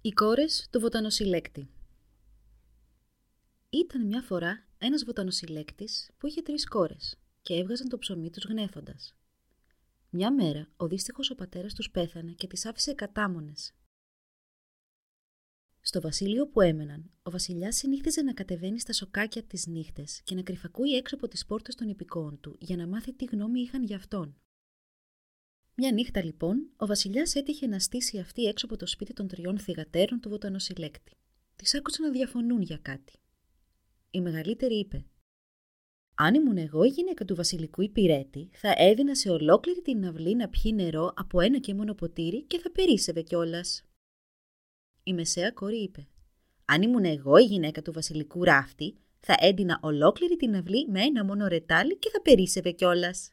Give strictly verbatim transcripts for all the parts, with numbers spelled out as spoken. Οι κόρες του βοτανοσυλλέκτη. Ήταν μια φορά ένας βοτανοσυλλέκτης που είχε τρεις κόρες και έβγαζαν το ψωμί τους γνέφοντας. Μια μέρα ο δύστιχος ο πατέρας τους πέθανε και τις άφησε κατάμονες. Στο βασίλειο που έμεναν, ο βασιλιάς συνήθιζε να κατεβαίνει στα σοκάκια τις νύχτες και να κρυφακούει έξω από τις πόρτες των υπηκόων του για να μάθει τι γνώμη είχαν για αυτόν. Μια νύχτα λοιπόν, ο βασιλιάς έτυχε να στήσει αυτή έξω από το σπίτι των τριών θυγατέρων του βοτανοσυλλέκτη. Τις άκουσε να διαφωνούν για κάτι. Η μεγαλύτερη είπε: «Αν ήμουν εγώ η γυναίκα του βασιλικού υπηρέτη, θα έδινα σε ολόκληρη την αυλή να πιει νερό από ένα και μόνο ποτήρι και θα περίσσευε κιόλας». Η μεσαία κόρη είπε: «Αν ήμουν εγώ η γυναίκα του βασιλικού ράφτη, θα έδινα ολόκληρη την αυλή με ένα μόνο ρετάλι και θα περίσσευε κιόλας».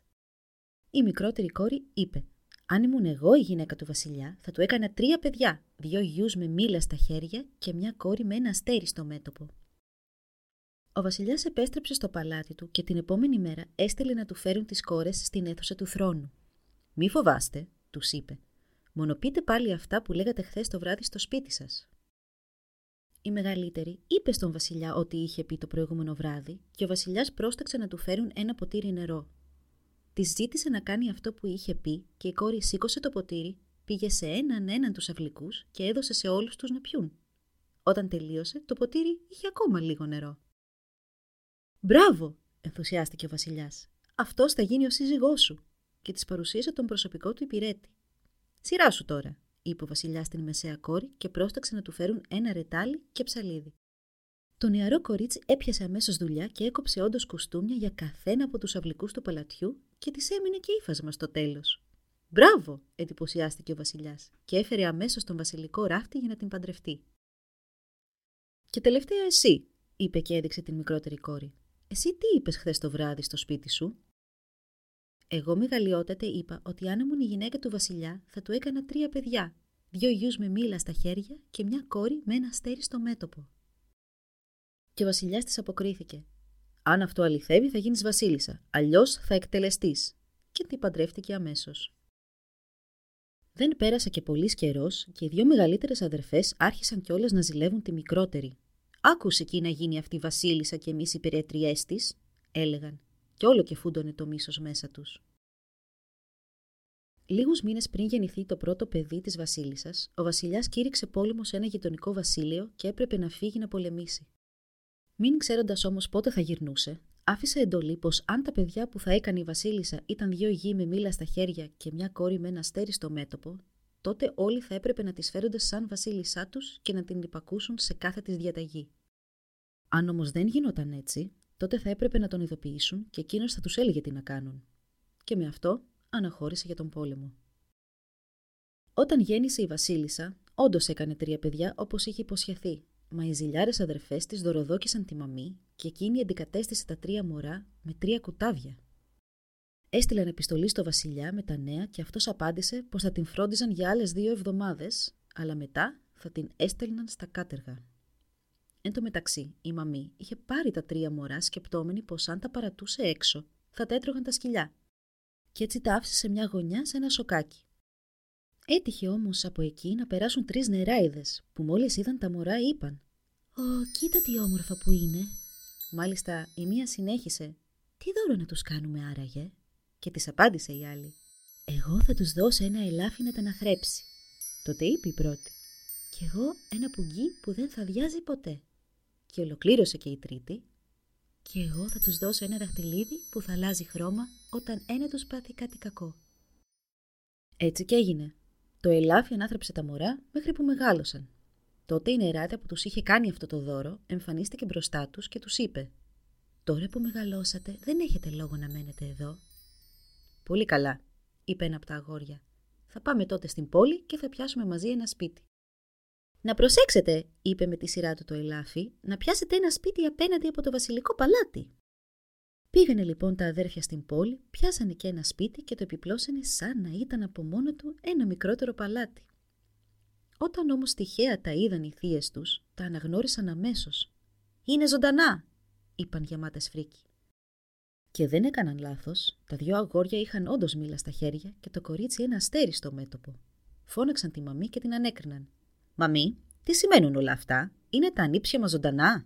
Η μικρότερη κόρη είπε: «Αν ήμουν εγώ η γυναίκα του βασιλιά, θα του έκανα τρία παιδιά, δύο γιους με μήλα στα χέρια και μια κόρη με ένα αστέρι στο μέτωπο». Ο βασιλιάς επέστρεψε στο παλάτι του και την επόμενη μέρα έστειλε να του φέρουν τις κόρες στην αίθουσα του θρόνου. «Μη φοβάστε», τους είπε. «Μόνο πείτε πάλι αυτά που λέγατε χθες το βράδυ στο σπίτι σας». Η μεγαλύτερη είπε στον βασιλιά ό,τι είχε πει το προηγούμενο βράδυ και ο βασιλιάς πρόσταξε να του φέρουν ένα ποτήρι νερό. Της ζήτησε να κάνει αυτό που είχε πει και η κόρη σήκωσε το ποτήρι, πήγε σε έναν έναν τους αυλικούς και έδωσε σε όλους τους να πιούν. Όταν τελείωσε, το ποτήρι είχε ακόμα λίγο νερό. «Μπράβο», ενθουσιάστηκε ο βασιλιάς. «Αυτός θα γίνει ο σύζυγός σου», και της παρουσίασε τον προσωπικό του υπηρέτη. «Σειρά σου τώρα», είπε ο βασιλιάς στην μεσαία κόρη και πρόσταξε να του φέρουν ένα ρετάλι και ψαλίδι. Το νεαρό κορίτσι έπιασε αμέσως δουλειά και έκοψε όντως κουστούμια για καθένα από τους αυλικούς του παλατιού και της έμεινε και ύφασμα στο τέλος. «Μπράβο», εντυπωσιάστηκε ο βασιλιάς και έφερε αμέσως τον βασιλικό ράφτη για να την παντρευτεί. «Και τελευταία εσύ», είπε και έδειξε την μικρότερη κόρη. «Εσύ τι είπες χθες το βράδυ στο σπίτι σου?» «Εγώ μεγαλειότατε είπα ότι αν ήμουν η γυναίκα του βασιλιά θα του έκανα τρία παιδιά, δύο γιους με μήλα στα χέρια και μια κόρη με ένα αστέρι στο μέτωπο». Και ο βασιλιάς της αποκρίθηκε: «Αν αυτό αληθεύει, θα γίνεις βασίλισσα, αλλιώς θα εκτελεστείς», και την παντρεύτηκε αμέσως. Δεν πέρασε και πολύς καιρός και οι δύο μεγαλύτερες αδερφές άρχισαν κιόλας να ζηλεύουν τη μικρότερη. «Άκουσε εκεί να γίνει αυτή βασίλισσα και εμείς οι περιετριές της», έλεγαν, και όλο και φούντωνε το μίσος μέσα τους. Λίγους μήνες πριν γεννηθεί το πρώτο παιδί της βασίλισσας, ο βασιλιάς κήρυξε πόλεμο σε ένα γειτονικό βασίλειο και έπρεπε να φύγει να πολεμήσει. Μην ξέροντας όμως πότε θα γυρνούσε, άφησε εντολή πως αν τα παιδιά που θα έκανε η βασίλισσα ήταν δύο γη με μήλα στα χέρια και μια κόρη με ένα αστέρι στο μέτωπο, τότε όλοι θα έπρεπε να τις φέρονται σαν βασίλισσά τους και να την υπακούσουν σε κάθε της διαταγή. Αν όμως δεν γινόταν έτσι, τότε θα έπρεπε να τον ειδοποιήσουν και εκείνος θα τους έλεγε τι να κάνουν. Και με αυτό αναχώρησε για τον πόλεμο. Όταν γέννησε η βασίλισσα, όντως έκανε τρία παιδιά όπως είχε υποσχεθεί. Μα οι ζηλιάρες αδερφές της δωροδόκησαν τη μαμή και εκείνη αντικατέστησε τα τρία μωρά με τρία κουτάβια. Έστειλαν επιστολή στο βασιλιά με τα νέα και αυτός απάντησε πως θα την φρόντιζαν για άλλες δύο εβδομάδες, αλλά μετά θα την έστελναν στα κάτεργα. Εν τω μεταξύ, η μαμή είχε πάρει τα τρία μωρά σκεπτόμενη πως αν τα παρατούσε έξω θα τα έτρωγαν τα σκυλιά, και έτσι τα άφησε σε μια γωνιά σε ένα σοκάκι. Έτυχε όμως από εκεί να περάσουν τρεις νεράιδες που μόλις είδαν τα μωρά είπαν: «Ω, κοίτα τι όμορφα που είναι». Μάλιστα η μία συνέχισε: «Τι δώρο να τους κάνουμε άραγε?» Και της απάντησε η άλλη: «Εγώ θα τους δώσω ένα ελάφι να τα αναθρέψει». Τότε είπε η πρώτη: «Κι εγώ ένα πουγγί που δεν θα αδειάζει ποτέ». Και ολοκλήρωσε και η τρίτη: «Κι εγώ θα τους δώσω ένα δαχτυλίδι που θα αλλάζει χρώμα όταν ένα τους πάθει κάτι κακό». Έτσι και έγινε. Το ελάφι ανάθρεψε τα μωρά μέχρι που μεγάλωσαν. Τότε η νεράιδα που τους είχε κάνει αυτό το δώρο εμφανίστηκε μπροστά τους και τους είπε: «Τώρα που μεγαλώσατε δεν έχετε λόγο να μένετε εδώ». «Πολύ καλά», είπε ένα από τα αγόρια. «Θα πάμε τότε στην πόλη και θα πιάσουμε μαζί ένα σπίτι». «Να προσέξετε», είπε με τη σειρά του το ελάφι, «να πιάσετε ένα σπίτι απέναντι από το βασιλικό παλάτι». Πήγανε λοιπόν τα αδέρφια στην πόλη, πιάσανε και ένα σπίτι και το επιπλώσανε σαν να ήταν από μόνο του ένα μικρότερο παλάτι. Όταν όμως τυχαία τα είδαν οι θείες τους, τα αναγνώρισαν αμέσως. «Είναι ζωντανά», είπαν γεμάτες φρίκη. Και δεν έκαναν λάθος, τα δυο αγόρια είχαν όντως μήλα στα χέρια και το κορίτσι ένα αστέρι στο μέτωπο. Φώναξαν τη μαμή και την ανέκριναν. «Μαμή, τι σημαίνουν όλα αυτά, είναι τα ανήψια μας ζωντανά?»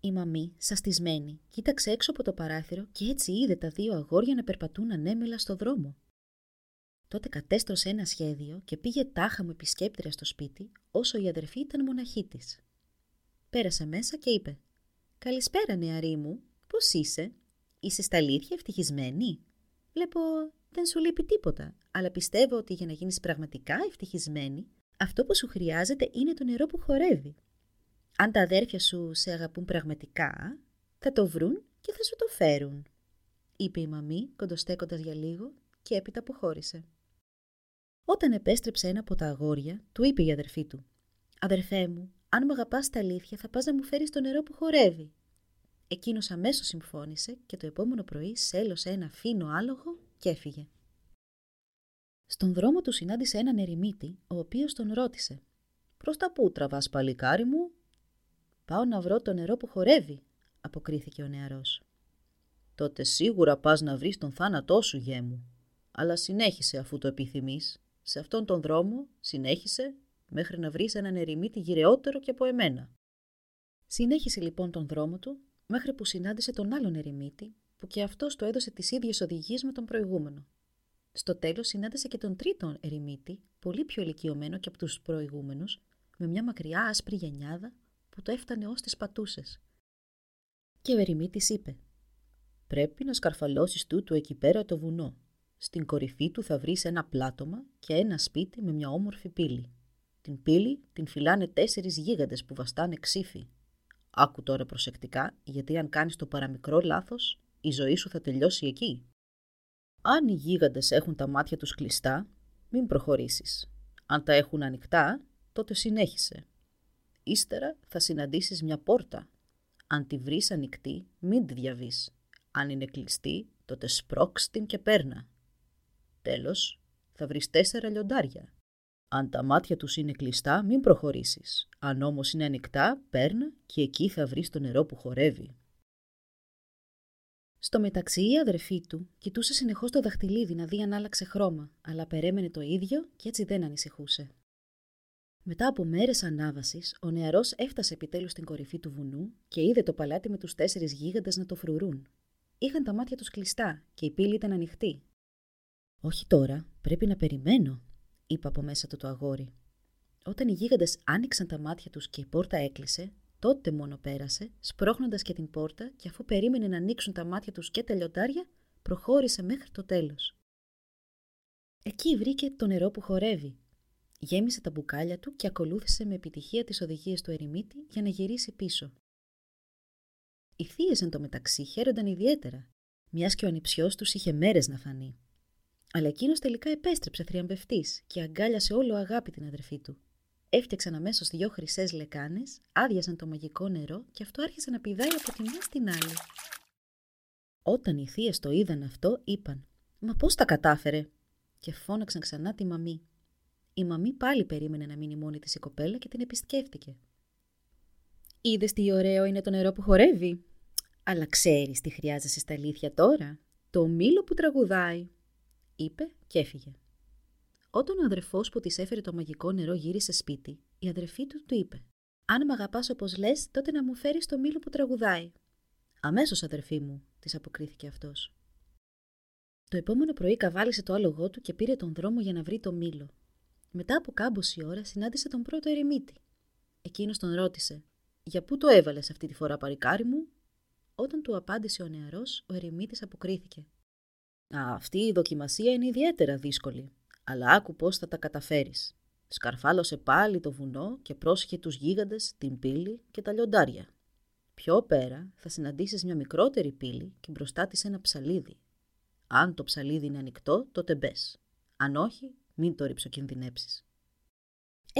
Η μαμή, σαστισμένη, κοίταξε έξω από το παράθυρο και έτσι είδε τα δύο αγόρια να περπατούν ανέμελα στο δρόμο. Τότε κατέστρωσε ένα σχέδιο και πήγε τάχα με επισκέπτρια στο σπίτι, όσο η αδερφή ήταν μοναχή της. Πέρασε μέσα και είπε: «Καλησπέρα, νεαρή μου, πώς είσαι, είσαι στα αλήθεια ευτυχισμένη? Βλέπω δεν σου λείπει τίποτα, αλλά πιστεύω ότι για να γίνεις πραγματικά ευτυχισμένη, αυτό που σου χρειάζεται είναι το νερό που χορεύει. Αν τα αδέρφια σου σε αγαπούν πραγματικά, θα το βρουν και θα σου το φέρουν», είπε η μαμή, κοντοστέκοντας για λίγο, και έπειτα αποχώρησε. Όταν επέστρεψε ένα από τα αγόρια, του είπε η αδερφή του: «Αδερφέ μου, αν με αγαπάς τα αλήθεια, θα πας να μου φέρεις το νερό που χορεύει». Εκείνος αμέσως συμφώνησε και το επόμενο πρωί σέλωσε ένα φίνο άλογο και έφυγε. Στον δρόμο του συνάντησε έναν ερημίτη, ο οποίος τον ρώτησε: «Προς τα πού τραβάς, παλικάρι μου?» «Πάω να βρω το νερό που χορεύει», αποκρίθηκε ο νεαρός. «Τότε σίγουρα πας να βρεις τον θάνατό σου, γιέ μου. Αλλά συνέχισε αφού το επιθυμείς. Σε αυτόν τον δρόμο συνέχισε μέχρι να βρεις έναν ερημίτη γυρεότερο και από εμένα». Συνέχισε λοιπόν τον δρόμο του μέχρι που συνάντησε τον άλλον ερημίτη, που και αυτός του έδωσε τις ίδιες οδηγίες με τον προηγούμενο. Στο τέλος συνάντησε και τον τρίτον ερημίτη, πολύ πιο ηλικιωμένο και από τους προηγούμενους, με μια μακριά άσπρη γενιάδα που το έφτανε ως τις πατούσες. Και ο ερημίτης είπε: «Πρέπει να σκαρφαλώσεις τούτου εκεί πέρα το βουνό. Στην κορυφή του θα βρεις ένα πλάτωμα και ένα σπίτι με μια όμορφη πύλη. Την πύλη την φυλάνε τέσσερις γίγαντες που βαστάνε ξύφι. Άκου τώρα προσεκτικά, γιατί αν κάνεις το παραμικρό λάθος, η ζωή σου θα τελειώσει εκεί. Αν οι γίγαντες έχουν τα μάτια τους κλειστά, μην προχωρήσεις. Αν τα έχουν ανοιχτά, τότε συνέχισε. Ύστερα θα συναντήσεις μια πόρτα. Αν τη βρεις ανοιχτή, μην τη διαβείς. Αν είναι κλειστή, τότε σπρώξ την και πέρνα. Τέλος, θα βρεις τέσσερα λιοντάρια. Αν τα μάτια τους είναι κλειστά, μην προχωρήσεις. Αν όμως είναι ανοιχτά, πέρνα και εκεί θα βρεις το νερό που χορεύει». Στο μεταξύ η αδερφή του κοιτούσε συνεχώς το δαχτυλίδι να δει αν άλλαξε χρώμα, αλλά περέμενε το ίδιο και έτσι δεν ανησυχούσε. Μετά από μέρες ανάβασης, ο νεαρός έφτασε επιτέλους στην κορυφή του βουνού και είδε το παλάτι με τους τέσσερις γίγαντες να το φρουρούν. Είχαν τα μάτια τους κλειστά και η πύλη ήταν ανοιχτή. «Όχι τώρα, πρέπει να περιμένω», είπε από μέσα του το αγόρι. Όταν οι γίγαντες άνοιξαν τα μάτια τους και η πόρτα έκλεισε, τότε μόνο πέρασε, σπρώχνοντας και την πόρτα, και αφού περίμενε να ανοίξουν τα μάτια τους και τα λιοντάρια, προχώρησε μέχρι το τέλος. Εκεί βρήκε το νερό που χορεύει. Γέμισε τα μπουκάλια του και ακολούθησε με επιτυχία τις οδηγίες του ερημίτη για να γυρίσει πίσω. Οι θείες εν τω μεταξύ χαίρονταν ιδιαίτερα, μιας και ο ανιψιός τους είχε μέρες να φανεί. Αλλά εκείνος τελικά επέστρεψε θριαμβευτής και αγκάλιασε όλο αγάπη την αδερφή του. Έφτιαξαν αμέσως δύο χρυσές λεκάνες, άδειασαν το μαγικό νερό και αυτό άρχισε να πηδάει από τη μια στην άλλη. Όταν οι θείες το είδαν αυτό, είπαν: «Μα πώς τα κατάφερε?» και φώναξαν ξανά τη μαμή. Η μαμή πάλι περίμενε να μείνει μόνη της η κοπέλα και την επισκέφτηκε. «Είδες τι ωραίο είναι το νερό που χορεύει? Αλλά ξέρεις τι χρειάζεσαι στα αλήθεια τώρα? Το μήλο που τραγουδάει», είπε και έφυγε. Όταν ο αδερφός που της έφερε το μαγικό νερό γύρισε σπίτι, η αδερφή του του είπε: «Αν μ' αγαπάς όπως λες, τότε να μου φέρεις το μήλο που τραγουδάει». «Αμέσως, αδερφή μου», της αποκρίθηκε αυτός. Το επόμενο πρωί καβάλισε το άλογό του και πήρε τον δρόμο για να βρει το μήλο. Μετά από κάμποση ώρα συνάντησε τον πρώτο ερημίτη. Εκείνος τον ρώτησε: «Για πού το έβαλες αυτή τη φορά, παλικάρι μου?» Όταν του απάντησε ο νεαρός, ο ερημίτης αποκρίθηκε: «Α, αυτή η δοκιμασία είναι ιδιαίτερα δύσκολη. Αλλά άκου πώς θα τα καταφέρεις. Σκαρφάλωσε πάλι το βουνό και πρόσεχε τους γίγαντες, την πύλη και τα λιοντάρια. Πιο πέρα θα συναντήσεις μια μικρότερη πύλη και μπροστά της ένα ψαλίδι. Αν το ψαλίδι είναι ανοιχτό, τότε μπες. Αν όχι, μην το ριψοκινδυνέψεις».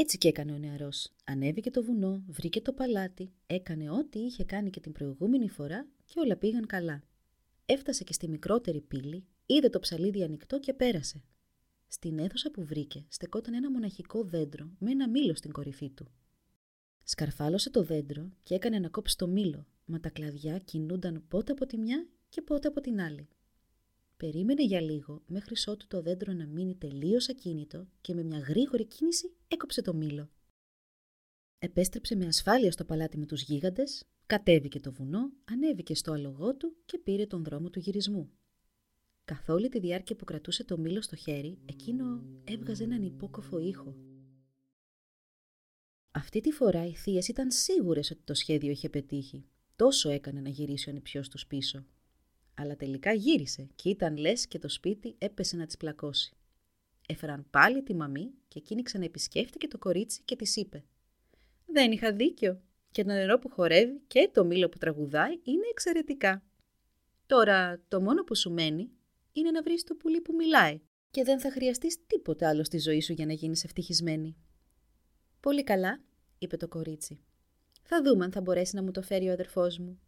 Έτσι και έκανε ο νεαρός. Ανέβηκε το βουνό, βρήκε το παλάτι, έκανε ό,τι είχε κάνει και την προηγούμενη φορά και όλα πήγαν καλά. Έφτασε και στη μικρότερη πύλη, είδε το ψαλίδι ανοιχτό και πέρασε. Στην αίθουσα που βρήκε στεκόταν ένα μοναχικό δέντρο με ένα μήλο στην κορυφή του. Σκαρφάλωσε το δέντρο και έκανε να κόψει το μήλο, μα τα κλαδιά κινούνταν πότε από τη μια και πότε από την άλλη. Περίμενε για λίγο μέχρι ότου το δέντρο να μείνει τελείως ακίνητο και με μια γρήγορη κίνηση έκοψε το μήλο. Επέστρεψε με ασφάλεια στο παλάτι με τους γίγαντες, κατέβηκε το βουνό, ανέβηκε στο αλογό του και πήρε τον δρόμο του γυρισμού. Καθ' όλη τη διάρκεια που κρατούσε το μήλο στο χέρι, εκείνο έβγαζε έναν υπόκοφο ήχο. Αυτή τη φορά οι θείες ήταν σίγουρες ότι το σχέδιο είχε πετύχει. Τόσο έκανε να γυρίσει ο ανιψιός τους πίσω. Αλλά τελικά γύρισε και ήταν λες και το σπίτι έπεσε να τις πλακώσει. Έφεραν πάλι τη μαμή και εκείνη ξαναεπισκέφτηκε το κορίτσι και της είπε «Δεν είχα δίκιο και το νερό που χορεύει και το μήλο που τραγουδάει είναι εξαιρετικά. Τώρα το μόνο που σου μένει είναι να βρεις το πουλί που μιλάει και δεν θα χρειαστείς τίποτε άλλο στη ζωή σου για να γίνεις ευτυχισμένη». «Πολύ καλά», είπε το κορίτσι. «Θα δούμε αν θα μπορέσει να μου το φέρει ο αδερφός μου».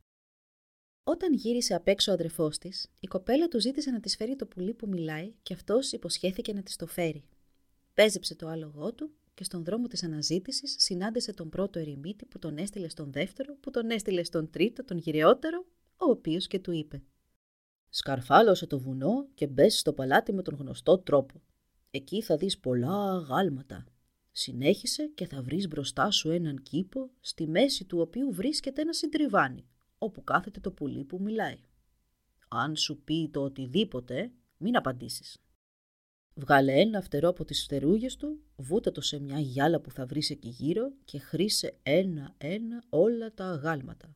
Όταν γύρισε απ' έξω ο αδερφός της, η κοπέλα του ζήτησε να της φέρει το πουλί που μιλάει και αυτός υποσχέθηκε να της το φέρει. Πέζεψε το άλογό του και στον δρόμο της αναζήτησης συνάντησε τον πρώτο ερημίτη που τον έστειλε στον δεύτερο, που τον έστειλε στον τρίτο, τον γυρεότερο, ο οποίος και του είπε «Σκαρφάλωσε το βουνό και μπες στο παλάτι με τον γνωστό τρόπο. Εκεί θα δεις πολλά αγάλματα. Συνέχισε και θα βρεις μπροστά σου έναν κήπο, στη μέση του οποίου βρίσκεται ένα συντριβάνι, όπου κάθεται το πουλί που μιλάει. Αν σου πει το οτιδήποτε, μην απαντήσεις. Βγάλε ένα φτερό από τις φτερούγες του, βούτα το σε μια γυάλα που θα βρεις εκεί γύρω και χρήσε ένα-ένα όλα τα αγάλματα.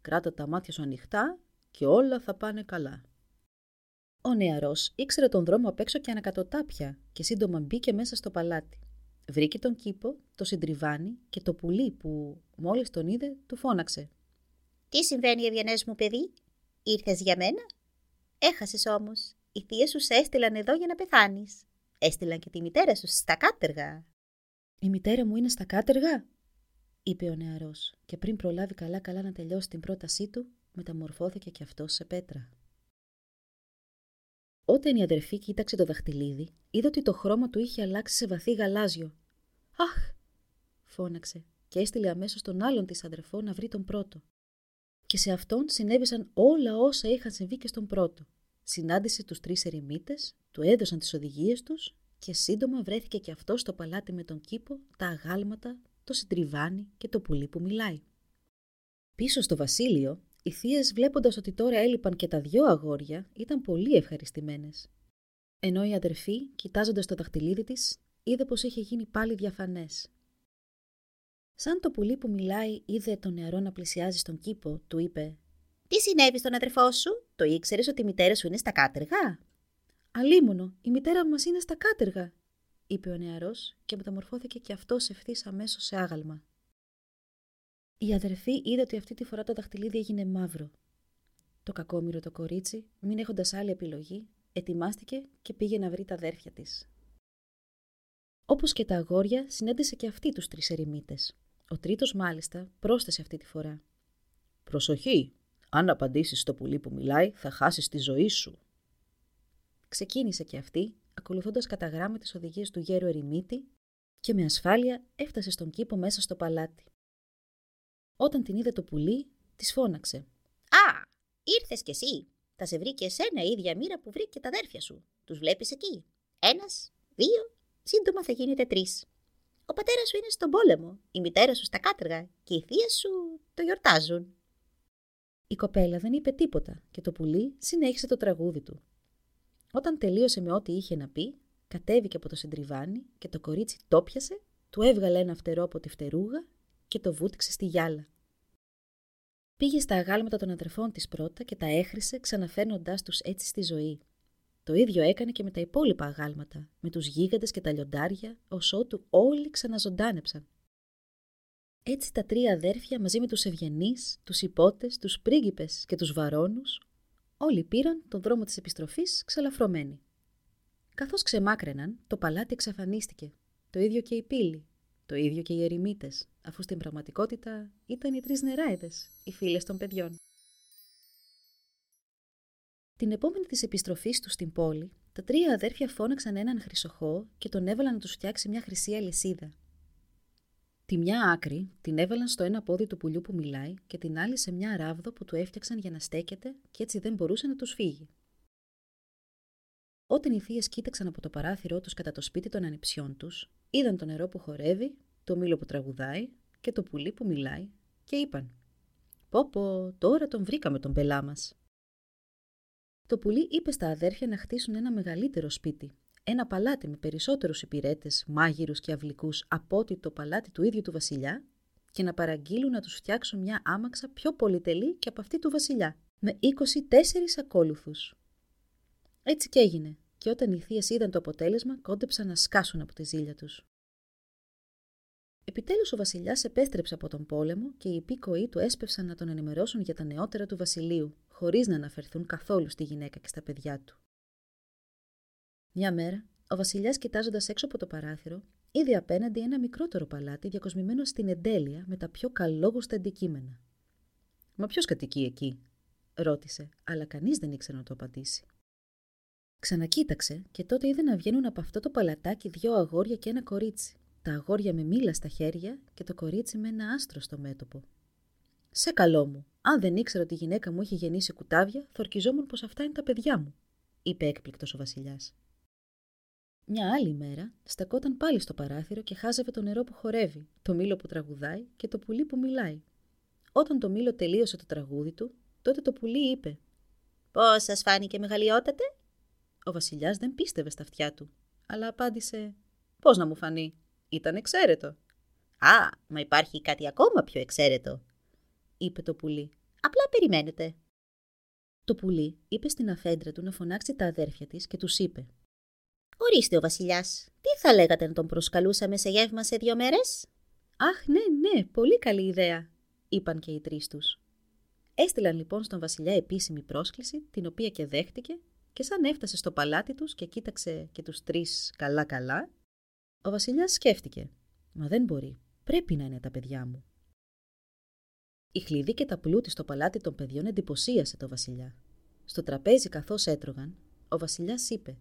Κράτα τα μάτια σου ανοιχτά και όλα θα πάνε καλά». Ο νεαρός ήξερε τον δρόμο απ' έξω και ανακατοτάπια και σύντομα μπήκε μέσα στο παλάτι. Βρήκε τον κήπο, το συντριβάνι και το πουλί που μόλις τον είδε του φώναξε «Τι συμβαίνει, ευγενές μου παιδί, ήρθες για μένα? Έχασες όμως, οι θείες σου σε έστειλαν εδώ για να πεθάνεις. Έστειλαν και τη μητέρα σου στα κάτεργα». «Η μητέρα μου είναι στα κάτεργα», είπε ο νεαρός και πριν προλάβει καλά-καλά να τελειώσει την πρότασή του, μεταμορφώθηκε και αυτός σε πέτρα. Όταν η αδερφή κοίταξε το δαχτυλίδι, είδε ότι το χρώμα του είχε αλλάξει σε βαθύ γαλάζιο. «Αχ!» φώναξε και έστειλε αμέσως τον άλλον της αδερφό να βρει τον πρώτο. Και σε αυτόν συνέβησαν όλα όσα είχαν συμβεί και στον πρώτο. Συνάντησε τους τρεις ερημίτες, του έδωσαν τις οδηγίες τους και σύντομα βρέθηκε και αυτός στο παλάτι με τον κήπο, τα αγάλματα, το συντριβάνι και το πουλί που μιλάει. Πίσω στο βασίλειο, οι θείες, βλέποντας ότι τώρα έλειπαν και τα δυο αγόρια, ήταν πολύ ευχαριστημένες. Ενώ η αδερφή, κοιτάζοντας το δαχτυλίδι της, είδε πως είχε γίνει πάλι διαφανές. Σαν το πουλί που μιλάει είδε τον νεαρό να πλησιάζει στον κήπο, του είπε «Τι συνέβη στον αδερφό σου? Το ήξερες ότι η μητέρα σου είναι στα κάτεργα?» «Αλίμονο, η μητέρα μας είναι στα κάτεργα», είπε ο νεαρός και μεταμορφώθηκε και αυτός ευθύς αμέσως σε άγαλμα. Η αδερφή είδε ότι αυτή τη φορά το δαχτυλίδι έγινε μαύρο. Το κακόμοιρο το κορίτσι, μην έχοντας άλλη επιλογή, ετοιμάστηκε και πήγε να βρει τα αδέρφια της. Όπως και τα αγόρια, συνέντησε και αυτοί τους τρεις ερημίτες. Ο τρίτος, μάλιστα, πρόσθεσε αυτή τη φορά «Προσοχή! Αν απαντήσεις στο πουλί που μιλάει, θα χάσεις τη ζωή σου». Ξεκίνησε και αυτή, ακολουθώντας κατά γράμμα τις οδηγίες του γέρου ερημίτη και με ασφάλεια έφτασε στον κήπο μέσα στο παλάτι. Όταν την είδε το πουλί, της φώναξε «Α, ήρθες κι εσύ! Θα σε βρει και εσένα η ίδια μοίρα που βρήκε τα αδέρφια σου. Τους βλέπεις εκεί. Ένας, δύο, σύντομα θα γίνετε τρεις. Ο πατέρας σου είναι στον πόλεμο, η μητέρα σου στα κάτεργα και οι θείες σου το γιορτάζουν». Η κοπέλα δεν είπε τίποτα και το πουλί συνέχισε το τραγούδι του. Όταν τελείωσε με ό,τι είχε να πει, κατέβηκε από το συντριβάνι και το κορίτσι το πιασε, του έβγαλε ένα φτερό από τη φτερούγα και το βούτυξε στη γυάλα. Πήγε στα αγάλματα των αδερφών της πρώτα και τα έχρισε, ξαναφέρνοντάς τους έτσι στη ζωή. Το ίδιο έκανε και με τα υπόλοιπα αγάλματα, με τους γίγαντες και τα λιοντάρια, ως ότου όλοι ξαναζωντάνεψαν. Έτσι τα τρία αδέρφια μαζί με τους ευγενείς, τους υπότες, τους πρίγκιπες και τους βαρώνους, όλοι πήραν τον δρόμο της επιστροφής ξαλαφρωμένοι. Καθώς ξεμάκραιναν, το παλάτι εξαφανίστηκε, το ίδιο και η πύλη. Το ίδιο και οι ερημίτες, αφού στην πραγματικότητα ήταν οι τρεις νεράιδες, οι φίλες των παιδιών. Την επόμενη της επιστροφής του στην πόλη, τα τρία αδέρφια φώναξαν έναν χρυσοχό και τον έβαλαν να τους φτιάξει μια χρυσή αλυσίδα. Τη μια άκρη την έβαλαν στο ένα πόδι του πουλιού που μιλάει και την άλλη σε μια ράβδο που του έφτιαξαν για να στέκεται και έτσι δεν μπορούσε να τους φύγει. Όταν οι θείες κοίταξαν από το παράθυρό τους κατά το σπίτι των ανιψιών τους, είδαν το νερό που χορεύει, το μήλο που τραγουδάει και το πουλί που μιλάει και είπαν «Πω πω, τώρα τον βρήκαμε τον πελά μας». Το πουλί είπε στα αδέρφια να χτίσουν ένα μεγαλύτερο σπίτι, ένα παλάτι με περισσότερους υπηρέτες, μάγειρους και αυλικούς από ότι το παλάτι του ίδιου του βασιλιά και να παραγγείλουν να τους φτιάξουν μια άμαξα πιο πολυτελή και από αυτή του βασιλιά, με είκοσι τέσσερις ακόλουθους. Έτσι κι έγινε, και όταν οι θείες είδαν το αποτέλεσμα, κόντεψαν να σκάσουν από τη ζήλια τους. Επιτέλους ο βασιλιάς επέστρεψε από τον πόλεμο και οι υπήκοοι του έσπευσαν να τον ενημερώσουν για τα νεότερα του βασιλείου, χωρίς να αναφερθούν καθόλου στη γυναίκα και στα παιδιά του. Μια μέρα, ο βασιλιάς, κοιτάζοντας έξω από το παράθυρο, είδε απέναντι ένα μικρότερο παλάτι διακοσμημένο στην εντέλεια με τα πιο καλόγουστα αντικείμενα. «Μα ποιος κατοικεί εκεί?» ρώτησε, αλλά κανείς δεν ήξερε να το απαντήσει. Ξανακοίταξε και τότε είδε να βγαίνουν από αυτό το παλατάκι δύο αγόρια και ένα κορίτσι, τα αγόρια με μήλα στα χέρια και το κορίτσι με ένα άστρο στο μέτωπο. «Σε καλό μου, αν δεν ήξερα ότι η γυναίκα μου είχε γεννήσει κουτάβια, θα ορκιζόμουν πως αυτά είναι τα παιδιά μου», είπε έκπληκτος ο βασιλιάς. Μια άλλη μέρα στεκόταν πάλι στο παράθυρο και χάζευε το νερό που χορεύει, το μήλο που τραγουδάει και το πουλί που μιλάει. Όταν το μήλο τελείωσε το τραγούδι του, τότε το πουλί είπε «Πώς σας φάνηκε μεγαλειότατε?» Ο βασιλιάς δεν πίστευε στα αυτιά του, αλλά απάντησε «Πώς να μου φανεί, ήταν εξαίρετο». «Α, μα υπάρχει κάτι ακόμα πιο εξαίρετο», είπε το πουλί. «Απλά περιμένετε». Το πουλί είπε στην αφέντρα του να φωνάξει τα αδέρφια της και τους είπε «Ορίστε ο βασιλιάς, τι θα λέγατε να τον προσκαλούσαμε σε γεύμα σε δύο μέρες?» «Αχ, ναι, ναι, πολύ καλή ιδέα», είπαν και οι τρεις τους. Έστειλαν λοιπόν στον βασιλιά επίσημη πρόσκληση, την οποία και δέχτηκε, και σαν έφτασε στο παλάτι τους και κοίταξε και τους τρεις καλά-καλά, ο βασιλιάς σκέφτηκε «Μα δεν μπορεί, πρέπει να είναι τα παιδιά μου». Η χλειδί και τα πλούτη στο παλάτι των παιδιών εντυπωσίασε το βασιλιά. Στο τραπέζι καθώς έτρωγαν, ο βασιλιάς είπε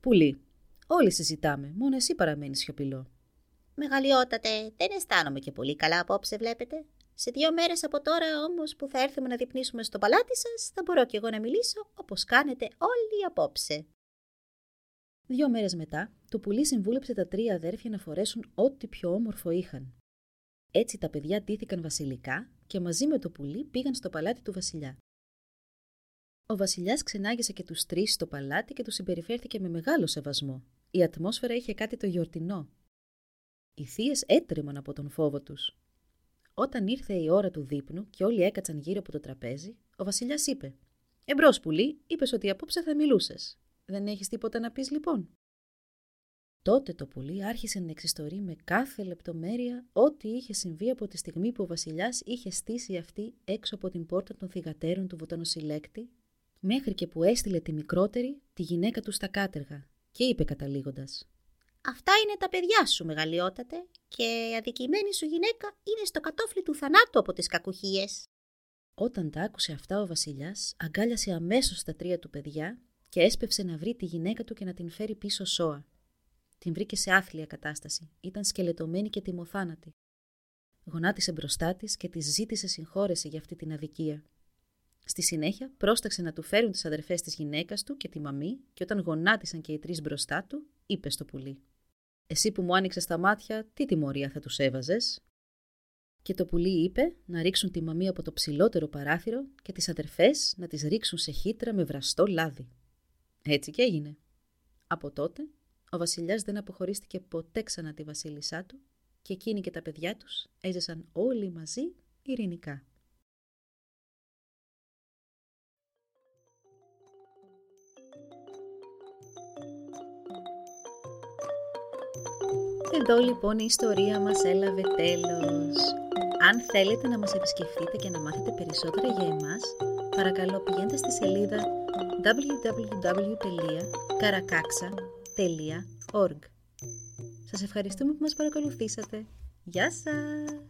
«Πουλί, όλοι συζητάμε, μόνο εσύ παραμένεις σιωπηλό». «Μεγαλειότατε, δεν αισθάνομαι και πολύ καλά απόψε, βλέπετε. Σε δύο μέρες από τώρα όμως που θα έρθουμε να διπνήσουμε στο παλάτι σας, θα μπορώ και εγώ να μιλήσω όπως κάνετε όλοι απόψε». Δύο μέρες μετά, το πουλί συμβούλεψε τα τρία αδέρφια να φορέσουν ό,τι πιο όμορφο είχαν. Έτσι τα παιδιά ντύθηκαν βασιλικά και μαζί με το πουλί πήγαν στο παλάτι του βασιλιά. Ο βασιλιάς ξενάγησε και τους τρεις στο παλάτι και τους συμπεριφέρθηκε με μεγάλο σεβασμό. Η ατμόσφαιρα είχε κάτι το γιορτινό. Οι θείες έτρεμαν από τον φόβο τους. Όταν ήρθε η ώρα του δείπνου και όλοι έκατσαν γύρω από το τραπέζι, ο βασιλιάς είπε «Εμπρός πουλί, είπες ότι απόψε θα μιλούσες. Δεν έχεις τίποτα να πεις λοιπόν?» Τότε το πουλί άρχισε να εξιστορεί με κάθε λεπτομέρεια ό,τι είχε συμβεί από τη στιγμή που ο βασιλιάς είχε στήσει αυτή έξω από την πόρτα των θυγατέρων του βοτανοσυλλέκτη, μέχρι και που έστειλε τη μικρότερη, τη γυναίκα του στα κάτεργα, και είπε καταλήγοντας «Αυτά είναι τα παιδιά σου, μεγαλειότατε, και η αδικημένη σου γυναίκα είναι στο κατόφλι του θανάτου από τις κακουχίες». Όταν τα άκουσε αυτά ο βασιλιάς, αγκάλιασε αμέσως τα τρία του παιδιά και έσπευσε να βρει τη γυναίκα του και να την φέρει πίσω σώα. Την βρήκε σε άθλια κατάσταση, ήταν σκελετωμένη και τιμοθάνατη. Γονάτισε μπροστά της και της ζήτησε συγχώρεση για αυτή την αδικία. Στη συνέχεια πρόσταξε να του φέρουν τις αδερφές της γυναίκας του και τη μαμή, και όταν γονάτισαν και οι τρεις μπροστά του, είπε στο πουλί «Εσύ που μου άνοιξες τα μάτια, τι τιμωρία θα τους έβαζες?» Και το πουλί είπε να ρίξουν τη μαμή από το ψηλότερο παράθυρο και τις αδερφές να τις ρίξουν σε χύτρα με βραστό λάδι. Έτσι και έγινε. Από τότε ο βασιλιάς δεν αποχωρίστηκε ποτέ ξανά τη βασίλισσά του και εκείνη και τα παιδιά τους έζησαν όλοι μαζί ειρηνικά. Εδώ λοιπόν η ιστορία μας έλαβε τέλος. Αν θέλετε να μας επισκεφτείτε και να μάθετε περισσότερα για εμάς, παρακαλώ πηγαίνετε στη σελίδα double-u double-u double-u τελεία καρακάξα τελεία org. Σας ευχαριστούμε που μας παρακολουθήσατε. Γεια σας!